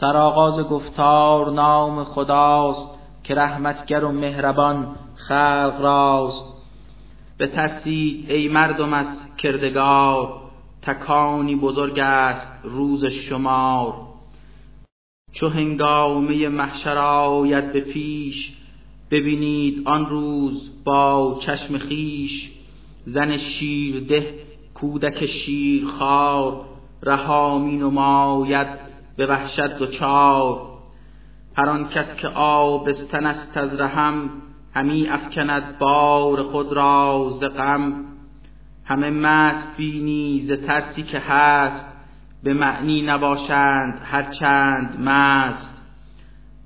سرآغاز گفتار نام خداست که رحمتگر و مهربان خلق راست. به ترسید ای مردم از کردگار، تکانی بزرگ است روز شمار. چو هنگامه محشر آید به پیش، ببینید آن روز با چشم خویش. زن شیر ده کودک شیر خوار، رها می نماید به وحشت دچار. هر آن کس که آبستن است از رحم، همی افکند بار خود را ز غم. همه مست بینی ز ترسی که هست، به معنی نباشند هرچند مست.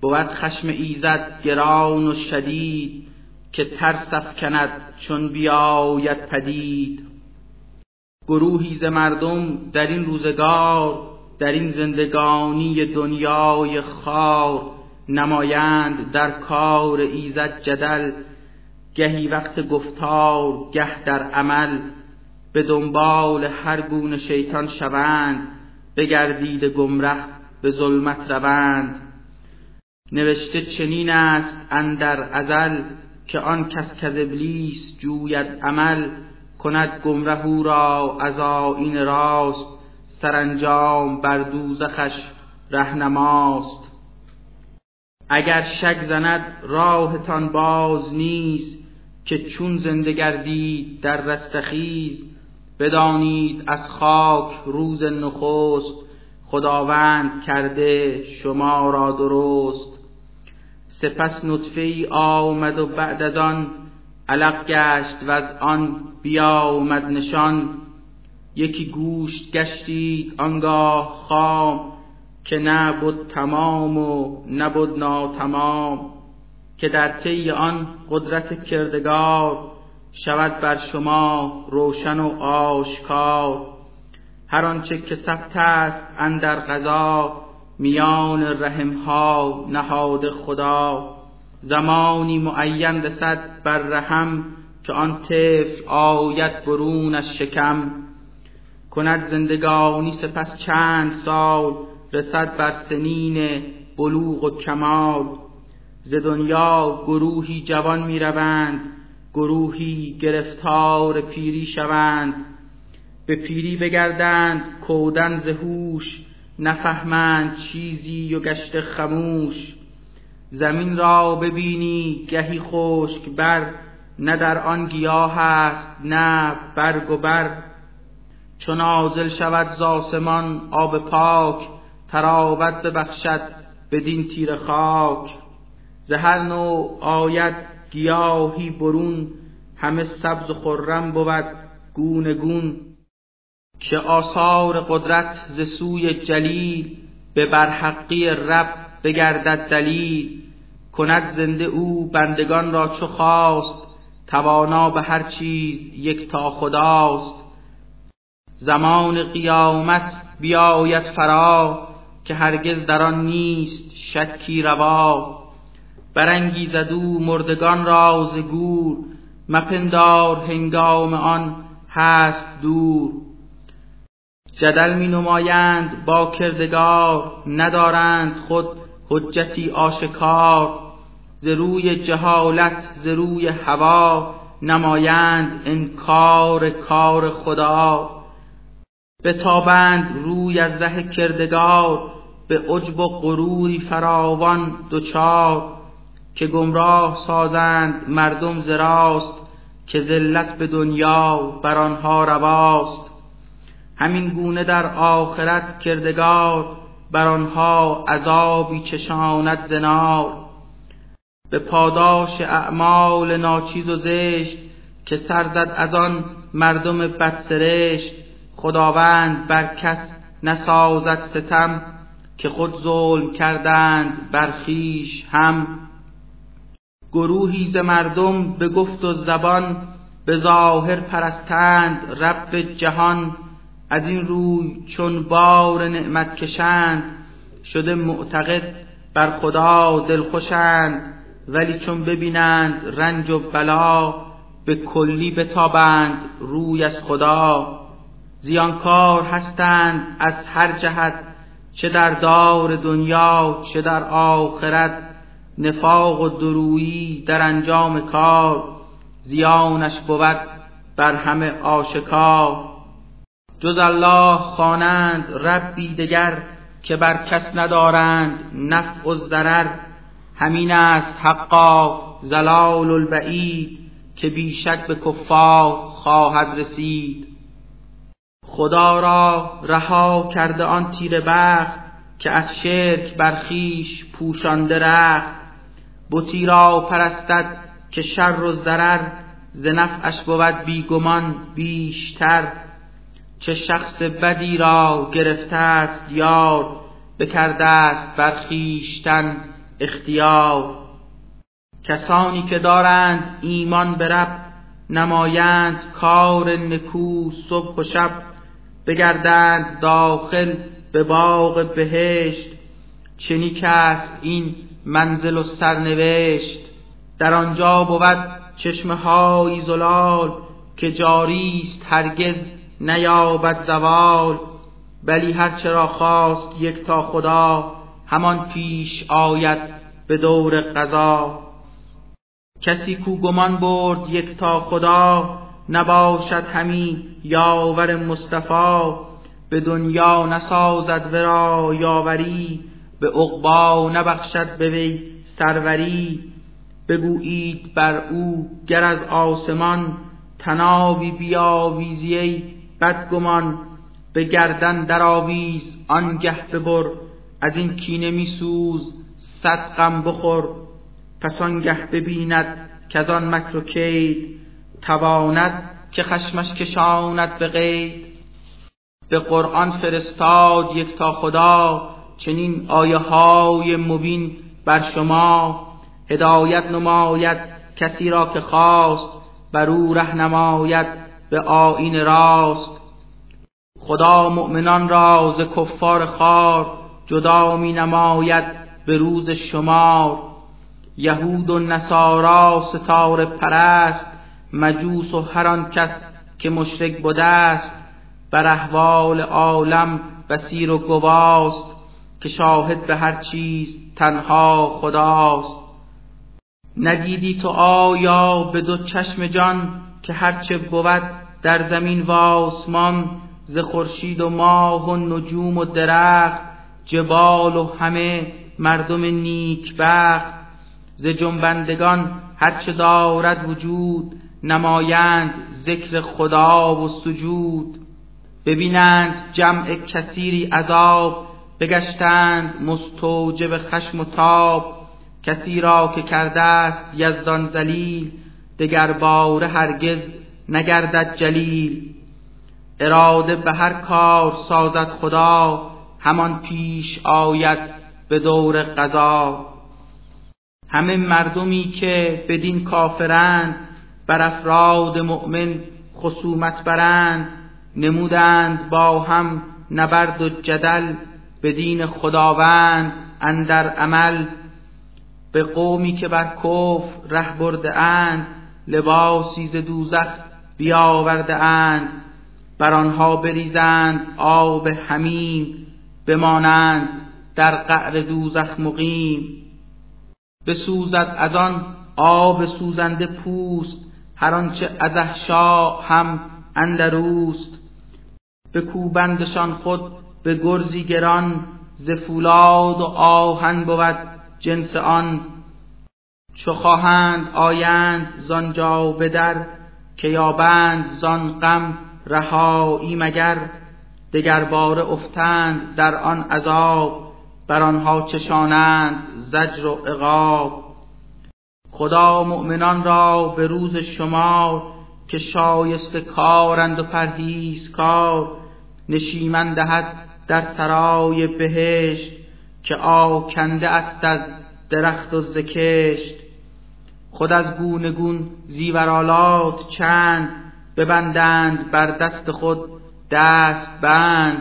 بود خشم ایزد گران و شدید، که ترس افکند چون بیاید پدید. گروهی ز مردم در این روزگار، در این زندگانی دنیای خوار، نمایند در کار ایزد جدل، گهی وقت گفتار گه در عمل. به دنبال هر گونه شیطان شوند، بگردیده گمره به ظلمت روند. نوشته چنین است اندر ازل، که آن کس که ابلیس جوید عمل، کند گمره او را از آیین راست، سرانجام بر دوزخش رهنماست. اگر شک زند راهتان باز نیست، که چون زنده گردید در رستخیز. بدانید از خاک روز نخست، خداوند کرده شما را درست. سپس نطفه ای آمد و بعد از آن، علق گشت و از آن بیامد نشان. یکی گوشت گشتید آنگاه خام، که نه بود تمام و نه بود ناتمام. که در طی آن قدرت کردگار، شود بر شما روشن و آشکار. هر آنچه که ثبت است اندر قضا، میان رحمها نهاد خدا. زمانی معین رسد بر رحم، که آن طفل آید برون از شکم. کند زندگانی سپس چند سال، رسد بر سنین بلوغ و کمال. ز دنیا گروهی جوان می روند، گروهی گرفتار پیری شوند. به پیری بگردند کودن ز هوش، نفهمند چیزی و گشت خموش. زمین را ببینی گهی خشک بر، نه در آن گیاه است نه برگ و بر. چون نازل شود ز آسمان آب پاک، تراوت ببخشد بدین تیره خاک. ز هر نوع آید گیاهی برون، همه سبز و خرم بود گونه گون. که آثار قدرت ز سوی جلیل، به برحقی رب بگردد دلیل. کند زنده او بندگان را چو خواست، توانا به هر چیز یک تا خداست. زمان قیامت بیاید فرا، که هرگز در آن نیست شکی روا. برانگیزد او مردگان را ز گور، مپندار هنگام آن هست دور. جدل می نمایند با کردگار، ندارند خود حجتی آشکار. ز روی جهالت ز روی هوا، نمایند انکار کار خدا. بتابند روی از ره کردگار، به عجب و غروری فراوان دوچار. که گمراه سازند مردم ز راست، که ذلت به دنیا بر آنها رواست. همین گونه در آخرت کردگار، بر آنها عذابی چشاند ز نار. به پاداش اعمال ناچیز و زشت، که سر زد از آن مردم بدسرشت. خداوند بر کس نسازد ستم، که خود ظلم کردند بر خویش هم. گروهی ز مردم به گفت و زبان، به ظاهر پرستند رب جهان. از این روی چون بار نعمت کشند، شده معتقد بر خدا دلخوشند. ولی چون ببینند رنج و بلا، به کلی بتابند روی از خدا. زیانکار هستند از هر جهت، چه در دار دنیا چه در آخرت، نفاق و درویی در انجام کار، زیانش بود بر همه آشکار. جز الله خوانند ربی دگر، که بر کس ندارند نفع و ضرر. همین است حقا ضلال البعید، که بیشک به کفار خواهد رسید. خدا را رها کرده آن تیره بخت، که از شرک برخیش پوشانده رخت. بتی را پرستد که شر و ضرر، ز نفعش بود بی گمان بیشتر. چه شخص بدی را گرفته است یار، بکرده است برخیشتن اختیار. کسانی که دارند ایمان به رب، نمایند کار نکو صبح و شب. بگردند داخل به باغ بهشت، چه نیک است این منزل و سرنوشت. در آنجا بود چشمه های زلال، که جاری است هرگز نیابد زوال. بلی هر چه را خواست یک تا خدا، همان پیش آید به دور قضا. کسی کو گمان برد یک تا خدا، نباشد همی یاور مصطفی. به دنیا نسازد ورا یاوری، به عقبی نبخشد به وی سروری. بگویید بر او گر از آسمان، تناوی بیاویزی ای بدگمان. به گردن درآویز آنگه ببر، از این کینه میسوز صد غم بخور. پس آنگه ببیند که از آن مکر و کید، تواند که خشمش کشاند به قید. به قرآن فرستاد یک تا خدا، چنین آیه های مبین بر شما. هدایت نماید کسی را که خواست، بر او ره نماید به آیین راست. خدا مؤمنان را ز کفار خوار، جدا می نماید به روز شمار. یهود و نصارا ستاره پرست، مجوس و هر آن کس که مشرک بوده است. بر احوال عالم بصیر و گواست، که شاهد به هر چیز تنها خداست. ندیدی تو آیا به دو چشم جان، که هرچه بود در زمین و آسمان. ز خورشید و ماه و نجوم و درخت، جبال و همه مردم نیکبخت. ز جنبندگان هرچه دارد وجود، نمایند ذکر خدا و سجود. ببینند جمع کثیری عذاب، بگشتند مستوجب خشم و تاب. کسی را که کرده است یزدان ذلیل، دگر باره هرگز نگردد جلیل. اراده به هر کار سازد خدا، همان پیش آید به دور قضا. همه مردمی که بدین کافرند، بر افراد مؤمن خصومت برند. نمودند با هم نبرد و جدل، بدین خداوند اندر عمل. به قومی که بر کفر ره برده اند، لباسی ز دوزخ بیاورده اند. بر آنها بریزند آب حمیم، بمانند در قعر دوزخ مقیم. بسوزد از آن آب سوزنده پوست، هر آنچه از احشاء هم اندروست. بکوبندشان خود به گرزی گران، ز فولاد و آهن بود جنس آن. چو خواهند آیند زانجا به در، که یابند زان غم رهایی مگر. دگر باره افتند در آن عذاب، بر آنها چشانند زجر و عقاب. خدا مؤمنان را به روز شمار، که شایسته کارند و پرهیزکار. نشیمن دهد در سرای بهشت، که آکنده است از درخت و ز کشت. خود از گونه گون زیورآلات چند، ببندند بر دست خود دست بند.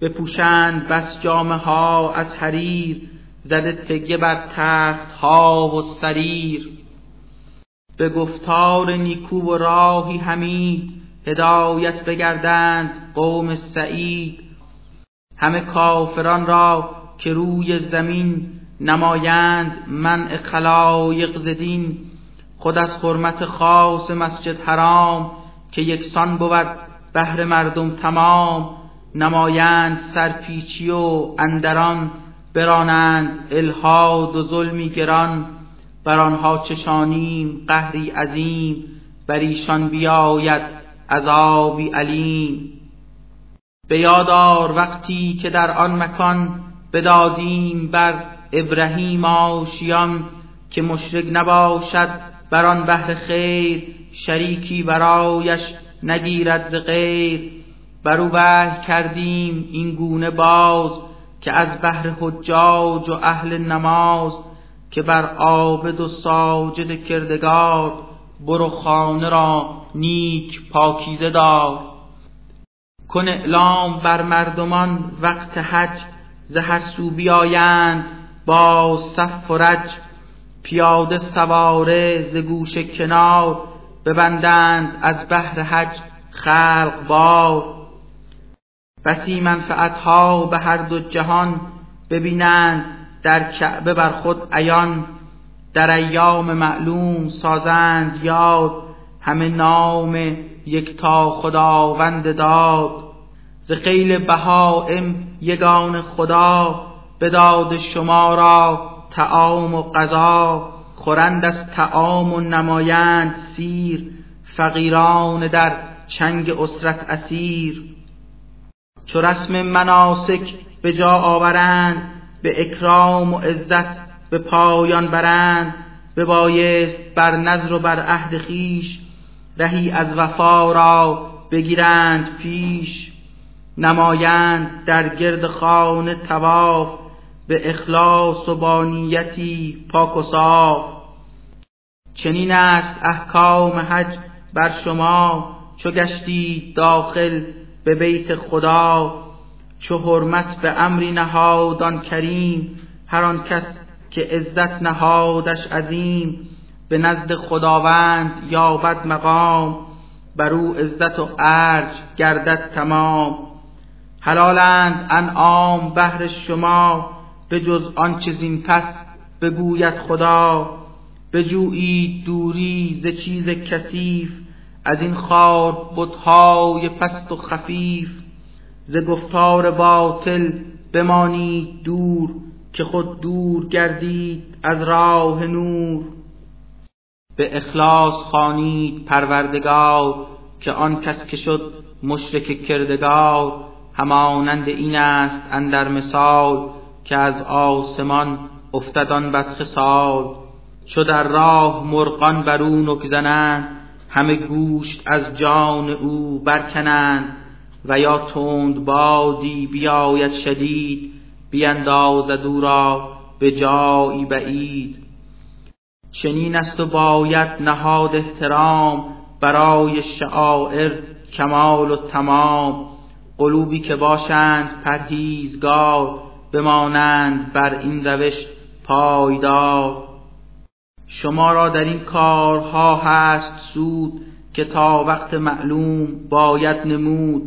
بپوشند بس جامه ها از حریر، زده تکیه بر تخت ها و سریر. به گفتار نیکو و راهی حمید، هدایت بگردند قوم سعید. همه کافران را که روی زمین نمایند منع خلایق ز دین، خود از حرمت خاص مسجد حرام که یکسان بود بهر مردم تمام، نمایند سرپیچی و اندران برانند الحاد و ظلمی گران، برانها چشانیم قهری عظیم بر ایشان بیاید عذابی علیم. بیادار وقتی که در آن مکان بدادیم بر ابراهیم آشیان، که مشرک نباشد بر آن بهر خیر، شریکی برایش نگیرد ز غیر. بر او وحی کردیم این گونه باز که از بهر حجاج و اهل نماز، که بر عابد و ساجد کردگار برو خانه را نیک پاکیزه دار. کن اعلام بر مردمان وقت حج، ز هر سو بیایند با صف و رج، پیاده سواره ز گوشه کنار، ببندند از بهر حج خلق بار. بسی منفعتها به هر دو جهان، ببینند در کعبه بر خود عیان. در ایام معلوم سازند یاد، همه نام یکتا خداوند داد. ز خیل بهایم یگان خدا، بداد شما را طعام و غذا. خورند از طعام و نمایند سیر، فقیران در چنگ اسرت اسیر. چو رسم مناسک به جا آورند، به اکرام و عزت به پایان برند. ببایست بر نظر و بر عهد خویش، رهی از وفا را بگیرند پیش. نمایند در گرد خانه طواف، به اخلاص و با نیتی پاک و صاف. چنین است احکام حج بر شما، چو گشتید داخل به بیت خدا. چو حرمت به امری نهاد آن کریم، هر آن کس که عزت نهادش عظیم. به نزد خداوند یابد مقام، بر او عزت و ارج گردد تمام. حلالند انعام بهر شما، به جز آن چیزین پس بگوید خدا. بجویید دوری ز چیز کثیف، از این خار بتهای پست و خفیف. ز گفتار باطل بمانید دور، که خود دور گردید از راه نور. به اخلاص خوانید پروردگار، که آن کس که شد مشرک کردگار. همانند این است اندر مثال، که از آسمان افتد آن بدخصال. چو در راه مرغان بر او نک زنند، همه گوشت از جان او برکنند. و یا تند بادی بیاید شدید، بیندازد او را به جایی بعید. چنین است و باید نهاد احترام، برای شعائر کمال و تمام. قلوبی که باشند پرهیزگار، بمانند بر این روش پایدار. شما را در این کارها هست سود، که تا وقت معلوم باید نمود.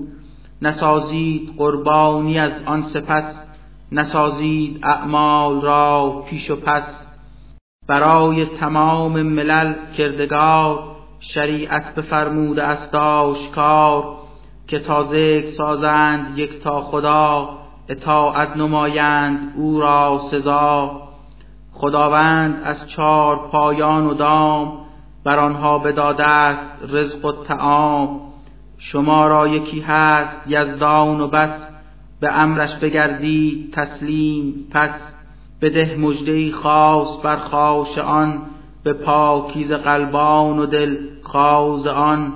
نسازید قربانی از آن سپس، نسازید اعمال را پیش و پس. برای تمام ملل کردگار، شریعت بفرموده است آشکار. که تا ذکر سازند یک تا خدا، اطاعت نمایند او را سزا. خداوند از چار پایان و دام، بر آنها بداده است رزق و طعام. شما را یکی هست یزدان و بس، به امرش بگردید تسلیم پس. بده مژده‌ای خاص بر خاشعان، به پاکیزه قلبان و دل خاشعان.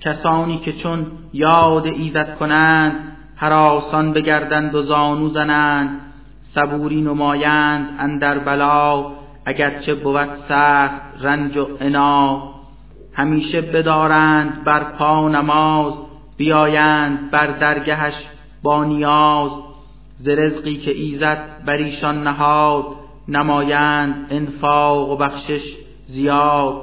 کسانی که چون یاد ایزد کنند، هراسان بگردند و زانو زنند. صبوری نمایند اندر بلا، اگرچه بود سخت رنج و عنا. همیشه بدارند بر پا نماز، بیایند بر درگهش با نیاز. ز رزقی که ایزد بر ایشان نهاد، نمایند انفاق و بخشش زیاد.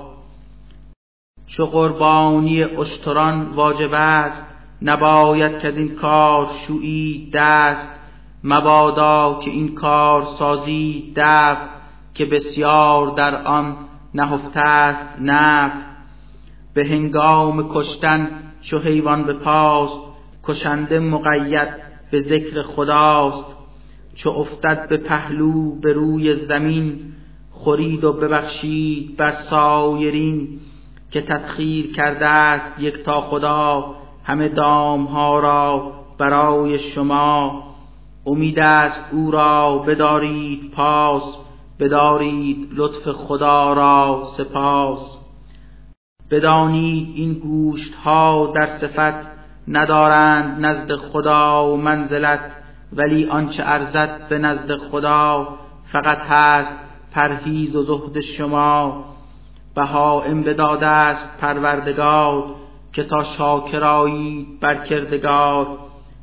چو قربانی اشتران واجب است، نباید که از این کار شویی دست، مبادا که این کار سازی دفع، که بسیار در آن نهفته است نفع. به هنگام کشتن چو حیوان به پاست، کشنده مقید به ذکر خداست. چو افتد به پهلو به روی زمین، خورید و ببخشید بر سایرین. که تسخیر کرده است یکتا خدا، همه دامها را برای شما. امید است او را بدارید پاس، بدارید لطف خدا را سپاس. بدانید این گوشت ها در صفت، ندارند نزد خدا و منزلت. ولی آنچه ارزد به نزد خدا، فقط هست پرهیز و زهد شما. بهائم بداده است پروردگار، که تا شاکرایید بر کردگار.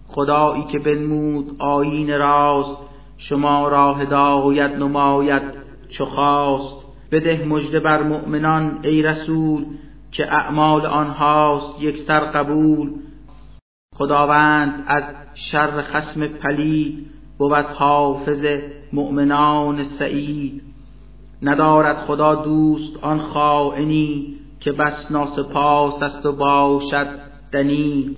خدایی که بنمود آیین راست، شما را هدایت نماید چو خواست. بده مژده بر مؤمنان ای رسول، که اعمال آنهاست یکسر قبول. خداوند از شر خصم پلید، بود حافظ مؤمنان سعید. ندارد خدا دوست آن خائنی، که بس ناسپاس است و باشد دنی.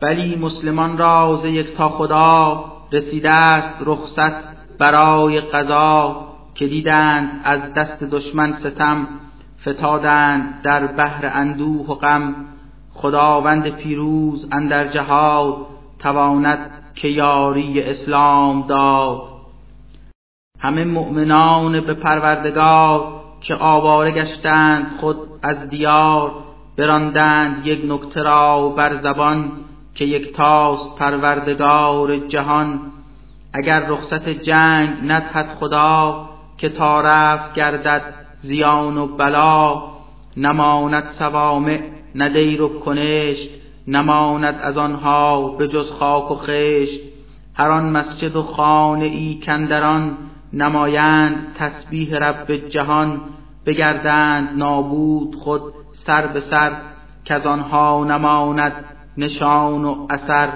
بلی مسلمان را ز یکتا خدا، رسیده است رخصت برای قضا. که دیدند از دست دشمن ستم، فتادند در بحر اندوه و غم. خداوند پیروز اندر جهاد، تواند که یاری اسلام داد. همه مؤمنان به پروردگار، که آواره گشتند خود از دیار. براندند یک نکته را بر زبان، که یک تاست پروردگار جهان. اگر رخصت جنگ ندهد خدا، که تا رفت گردد زیان و بلا. نماند صوامع نه دیر و کنشت، نماند از آنها به جز خاک و خشت. هر آن مسجد و خانه ای کندران، نمایند تسبیح رب جهان. بگردند نابود خود سر به سر، که از آنها نماند نشان و اثر.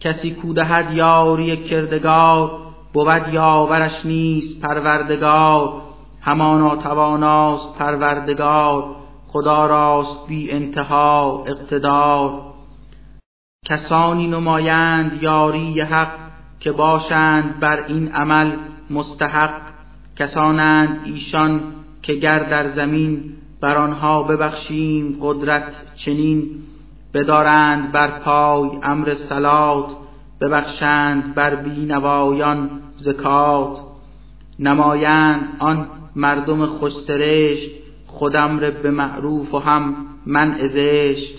کسی کو دهد یاری کردگار، بود یاورش نیست پروردگار. همانا تواناست پروردگار، خدا راست بی انتها اقتدار. کسانی نمایند یاری حق، که باشند بر این عمل مستحق. کسانند ایشان که گر در زمین، بر آنها ببخشیم قدرت چنین. بدارند بر پای امر صلات، ببخشند بر بینوایان زکات. نمایند آن مردم خوش سرشت، خود امر به معروف و هم منع زشت.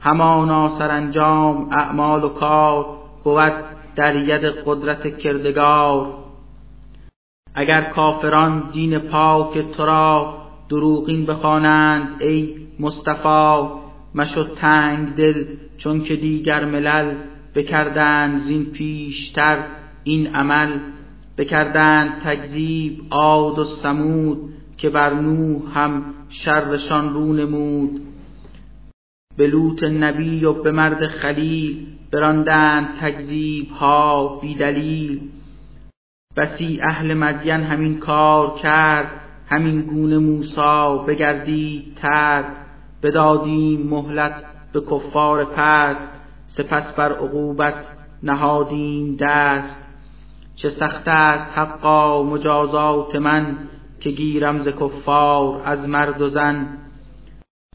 همانا سرانجام اعمال و کار، بود در ید قدرت کردگار. اگر کافران دین پاک تو را، دروغین بخوانند ای مصطفی. مشو تنگ دل چون که دیگر ملل، بکردند زین پیشتر این عمل. بکردند تکذیب عاد و ثمود، که بر نوح هم شرشان رو نمود. به لوط نبی و به مرد خلیل، براندند تکذیب ها بی دلیل. بسی اهل مدین همین کار کرد، همین گونه موسی بگردید ترد. بدادیم مهلت به کفار پست، سپس بر عقوبت نهادیم دست. چه سخت است حقا مجازات من، که گیرم ز کفار از مرد و زن.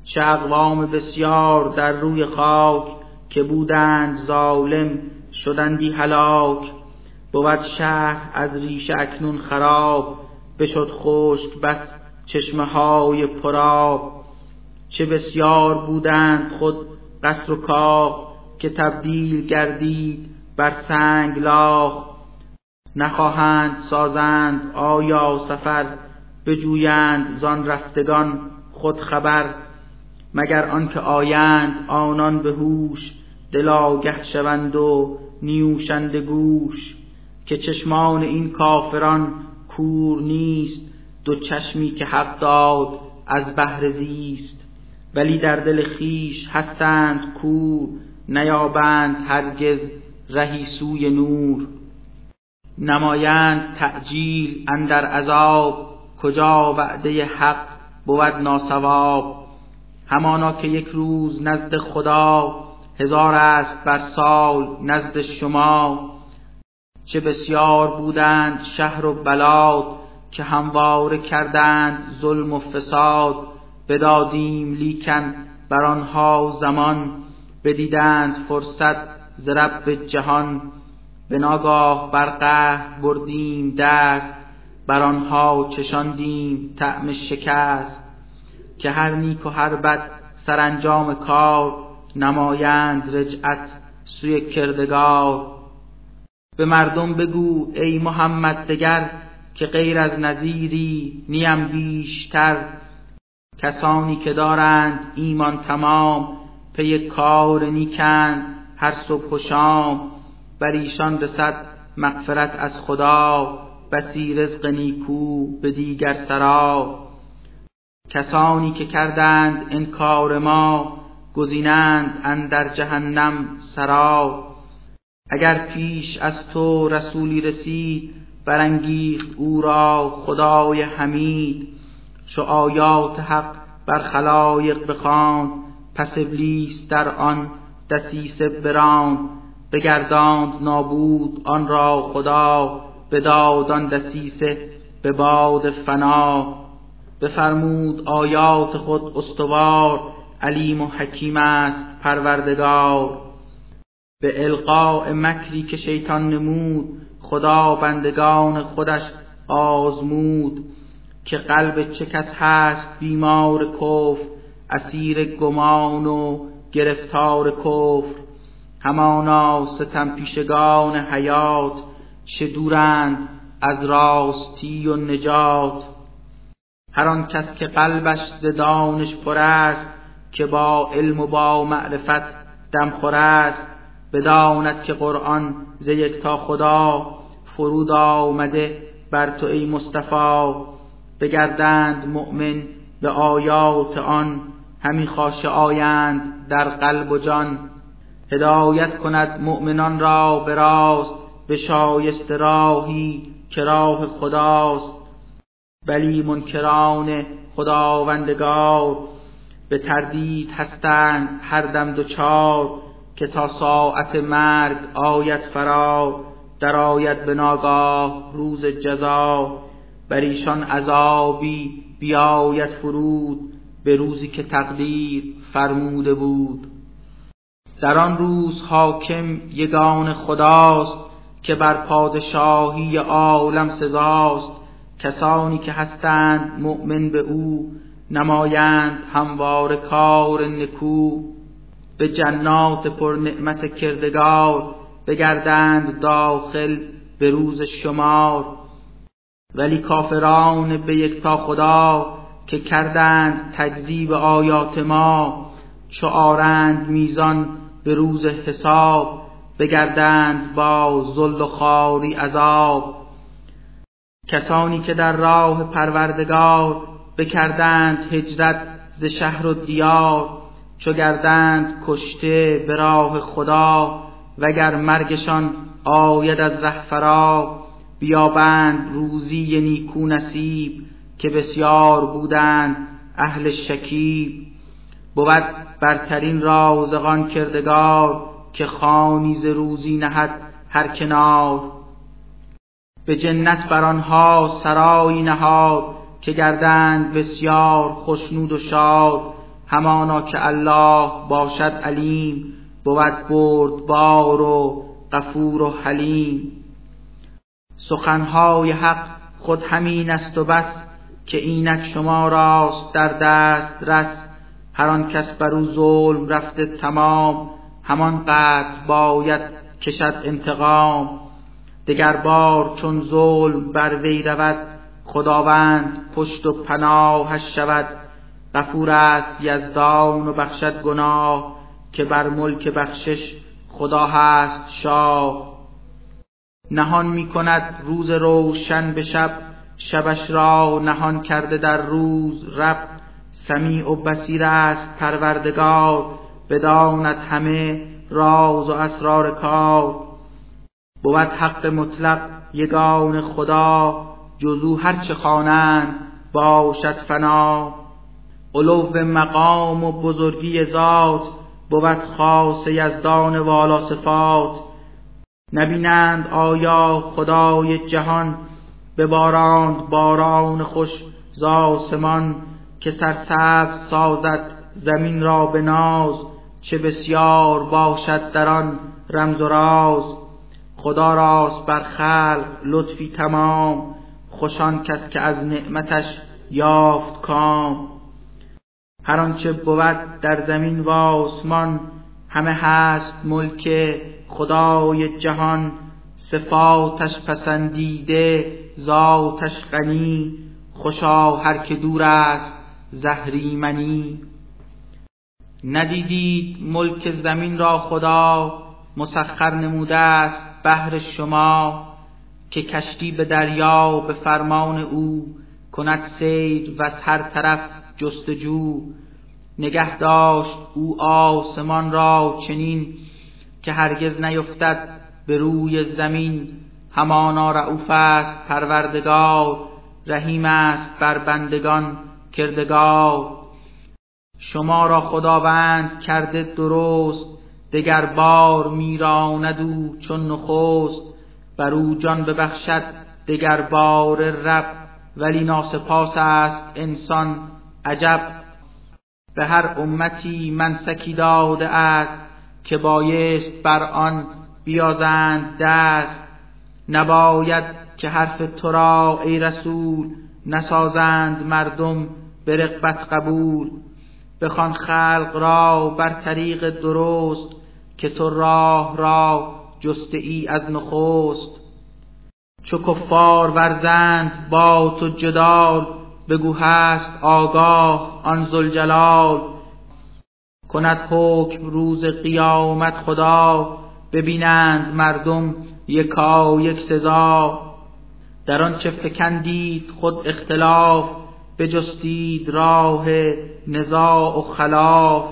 چه اقوام بسیار در روی خاک، که بودند ظالم شدندی هلاک. بود شهر از ریشه اکنون خراب، بشد خشک بس چشمه های پراب. چه بسیار بودند خود قصر و کاخ، که تبدیل گردید بر سنگ لاخ. نخواهند سازند آیا سفر، بجویند زان رفتگان خود خبر. مگر آنکه آیند آنان به هوش، دل آگه شوند و نیوشند گوش. که چشمان این کافران کور نیست، دو چشمی که حق داد از بهر زیست. ولی در دل خیش هستند کور، نیابند هرگز رهی سوی نور. نمایند تعجیل اندر عذاب، کجا وعده حق بود ناصواب. همانا که یک روز نزد خدا، هزار است بر سال نزد شما. چه بسیار بودند شهر و بلاد، که همواره کردند ظلم و فساد. بدادیم لیکن بر آنها زمان، بدیدند فرصت ز رب جهان. به ناگاه بر قهر بردیم دست، بر آنها چشاندیم طعم شکست. که هر نیک و هر بد سرانجام کار، نمایند رجعت سوی کردگار. به مردم بگو ای محمد دگر، که غیر از نذیری نیم بیشتر. کسانی که دارند ایمان تمام، پی کار نیکند هر صبح و شام. بر ایشان رسد مغفرت از خدا، بسی رزق نیکو به دیگر سرا. کسانی که کردند انکار ما، گزینند اندر جهنم سرا. اگر پیش از تو رسولی رسید، برانگیخت او را خدای حمید. شعایات حق بر خلایق بخواند، پس ابلیس در آن دسیسه براند. بگرداند نابود آن را خدا، بداد آن دسیسه به باد فنا. بفرمود آیات خود استوار، علیم و حکیم است پروردگار. به القاء مکری که شیطان نمود، خدا بندگان خودش آزمود. که قلب چه کس هست بیمار کفر، اسیر گمان و گرفتار کفر. همانا ستم پیشگان حیات، چه دورند از راستی و نجات. هر آن کس که قلبش ز دانش پر است، که با علم و با معرفت دمخور است. بداند که قرآن ز یکتا خدا، فرود آمده بر تو ای مصطفی. بگردند مؤمن به آیات آن، همی خاشع آیند در قلب و جان. هدایت کند مؤمنان را به راست، به شایسته راهی که راه خداست. ولی منکران خداوندگار، به تردید هستند هر دم دوچار. که تا ساعت مرگ آید فرا، در آید به ناگاه روز جزا. بر ایشان عذابی بیاید فرود، به روزی که تقدیر فرموده بود. در آن روز حاکم یگان خداست، که بر پادشاهی عالم سزاست. کسانی که هستند مؤمن به او، نمایند همواره کار نکو. به جنات پر نعمت کردگار، بگردند داخل به روز شمار. ولی کافران به یکتا خدا، که کردند تکذیب آیات ما. چو آرند میزان به روز حساب، بگردند با ذل و خواری عذاب. کسانی که در راه پروردگار، بکردند هجرت ز شهر و دیار. چو گردند کشته به راه خدا، وگر مرگشان آید از ره فرا. بیابند روزی نیکو نصیب، که بسیار بودند اهل شکیب. بود برترین رازقان کردگار، که خوانی ز روزی نهد هر کنار. به جنت بر آنها سرایی نهاد، که گردند بسیار خشنود و شاد. همانا که الله باشد علیم، بود بردبار و غفور و حلیم. سخنهای حق خود همین است و بس، که اینک شما راست در دست رس. هر آن کس بر او ظلم رفته تمام، همان قدر باید کشد انتقام. دگر بار چون ظلم بر وی رود، خداوند پشت و پناهش شود. غفور است یزدان و بخشد گناه، که بر ملک بخشش خدا هست شاه. نهان می کند روز روشن به شب، شبش را نهان کرده در روز رب. سمیع و بصیر است پروردگار، بداند همه راز و اسرار کار. بود حق مطلق یگان خدا، جزو هر چه خوانند باشد فنا. علو مقام و بزرگی ذات، بود خاص یزدان والا صفات. نبینند آیا خدای جهان، بباراند باران خوش ز آسمان. که سرسبز سازد زمین را به ناز، چه بسیار باشد در آن رمز و راز. خدا راست بر خلق لطفی تمام، خوشان کس که از نعمتش یافت کام. هر آنچه بود در زمین و آسمان، همه هست ملک خدای جهان. صفاتش پسندیده ذاتش غنی، خوشا هر که دور است ز اهریمنی. ندیدید ملک زمین را خدا، مسخر نموده است بهر شما. که کشتی به دریا به فرمان او، کند سید و از هر طرف جستجو. نگه داشت او آسمان را چنین، که هرگز نیفتد به روی زمین. همانا رؤوف است پروردگار، رحیم است بر بندگان کردگار. شما را خداوند کرده درست، دگر بار میراند او چون نخست. بر او جان ببخشد دگر بار رب، ولی ناسپاس است انسان عجب. به هر امتی منسکی داده است، که بایست بر آن بیازند دست. نباید که حرف تو را ای رسول، نسازند مردم به رغبت قبول. بخوان خلق را بر طریق درست، که تو راه را جسته ای از نخست. چو کفار ورزند با تو جدال، بگو هست آگاه آن ذوالجلال. کند حکم روز قیامت خدا، ببینند مردم یکا یک سزا. در آن چه فکندید خود اختلاف، بجستید راه نزاع و خلاف.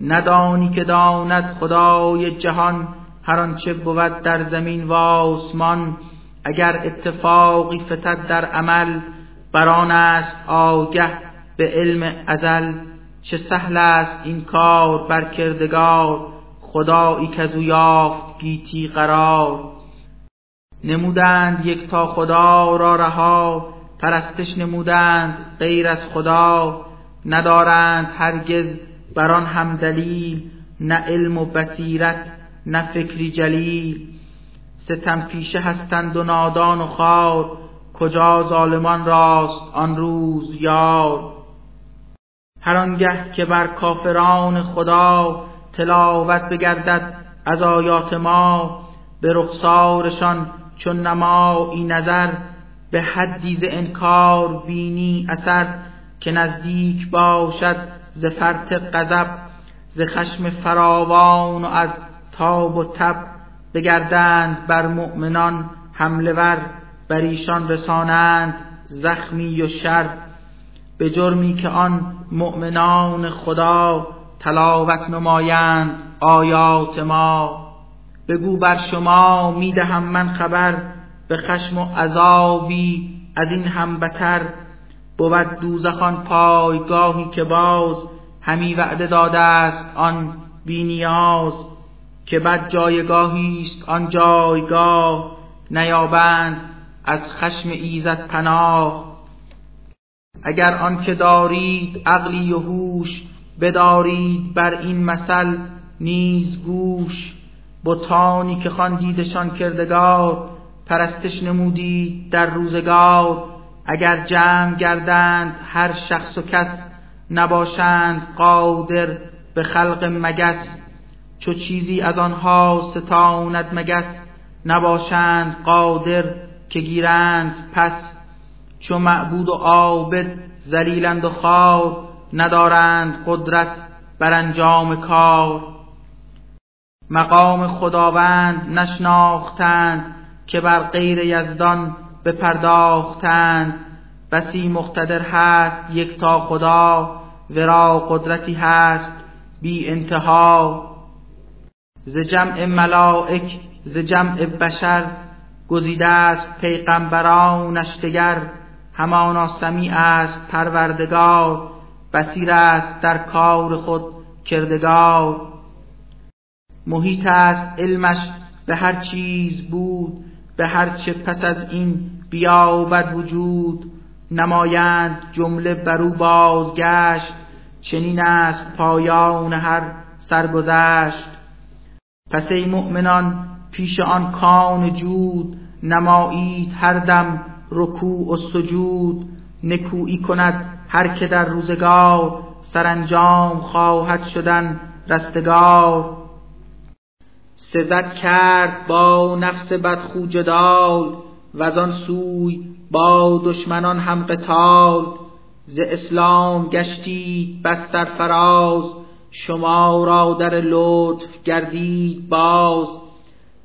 ندانی که داند خدای جهان، هر آنچه بود در زمین و آسمان. اگر اتفاقی فتد در عمل، بر آن است آگه به علم ازل. چه سهل است این کار بر کردگار، خدایی کزو یافت گیتی قرار. نمودند یک تا خدا را رها، پرستش نمودند غیر از خدا. ندارند هرگز بر آن هم دلیل، نه علم و بصیرت نه فکری جلیل. ستم پیشه هستند و نادان و خوار، کجا ظالمان راست آن روز یار. هر آنگه که بر کافران خدا، تلاوت بگردد از آیات ما. به رخسارشان چون نمایی نظر، به حدی ز انکار بینی اثر. که نزدیک باشد ز فرط غضب، ز خشم فراوان و از تاب و تب. بگردند بر مؤمنان حمله ور، بر ایشان رسانند زخمی و شر. به جرمی که آن مؤمنان خدا، تلاوت نمایند آیات ما. بگو بر شما میدهم من خبر، به خشم و عذابی از این هم بتر. بود دوزخان پایگاهی که باز، همی وعده داده است آن بی نیاز. که بد جایگاهی است آن جایگاه، نیابند از خشم ایزد پناه. اگر آن که دارید عقلی و هوش، بدارید بر این مثل نیز گوش. بتانی که خواندیدشان کردگار، پرستش نمودید در روزگار. اگر جمع گردند هر شخص و کس، نباشند قادر به خلق مگس. چو چیزی از آنها ستاند مگس، نباشند قادر که گیرند پس. چو معبود و عابد ذلیلند و خوار، ندارند قدرت بر انجام کار. مقام خداوند نشناختند، که بر غیر یزدان بپرداختند. بسی مقتدر هست یک تا خدا، ورا قدرتی هست بی انتها. ز جمع ملائک ز جمع بشر، گزیده است پیغمبرانش دگر. همانا سمیع است پروردگار، بصیر است در کار خود کردگار. محیط است علمش به هر چیز بود، به هر چه پس از این بیابد وجود. نمایند جمله بر او بازگشت، چنین است پایان هر سرگذشت. پس ای مؤمنان پیش آن کان جود، نمایید هر دم رکوع و سجود. نکویی کند هر که در روزگار، سرانجام خواهد شدن رستگار. سزد کرد با نفس بدخو جدال، وزان سوی با دشمنان هم قتال. ز اسلام گشتید بس سرفراز، شما را در لطف گردید باز.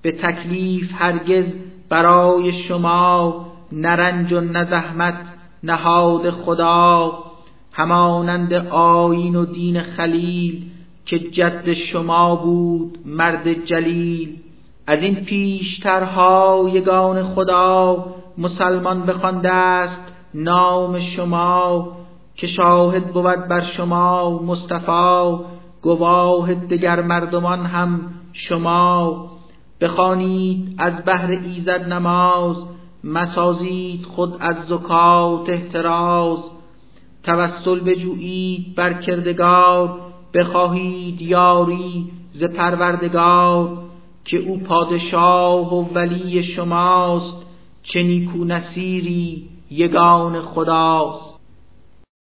به تکلیف هرگز برای شما، نه رنج و نه زحمت نهاد خدا. همانند آیین و دین خلیل، که جد شما بود مرد جلیل. از این پیشترها یگان خدا، مسلمان بخوانده است نام شما. که شاهد بود بر شما مصطفی، گواه دگر مردمان هم شما. بخوانید از بهر ایزد نماز، مسازید خود از زکات احتراز. توسل بجویید بر کردگار، بخواهید یاری ز پروردگار. که او پادشاه و ولی شماست، چه نیکو نصیری یگان خداست.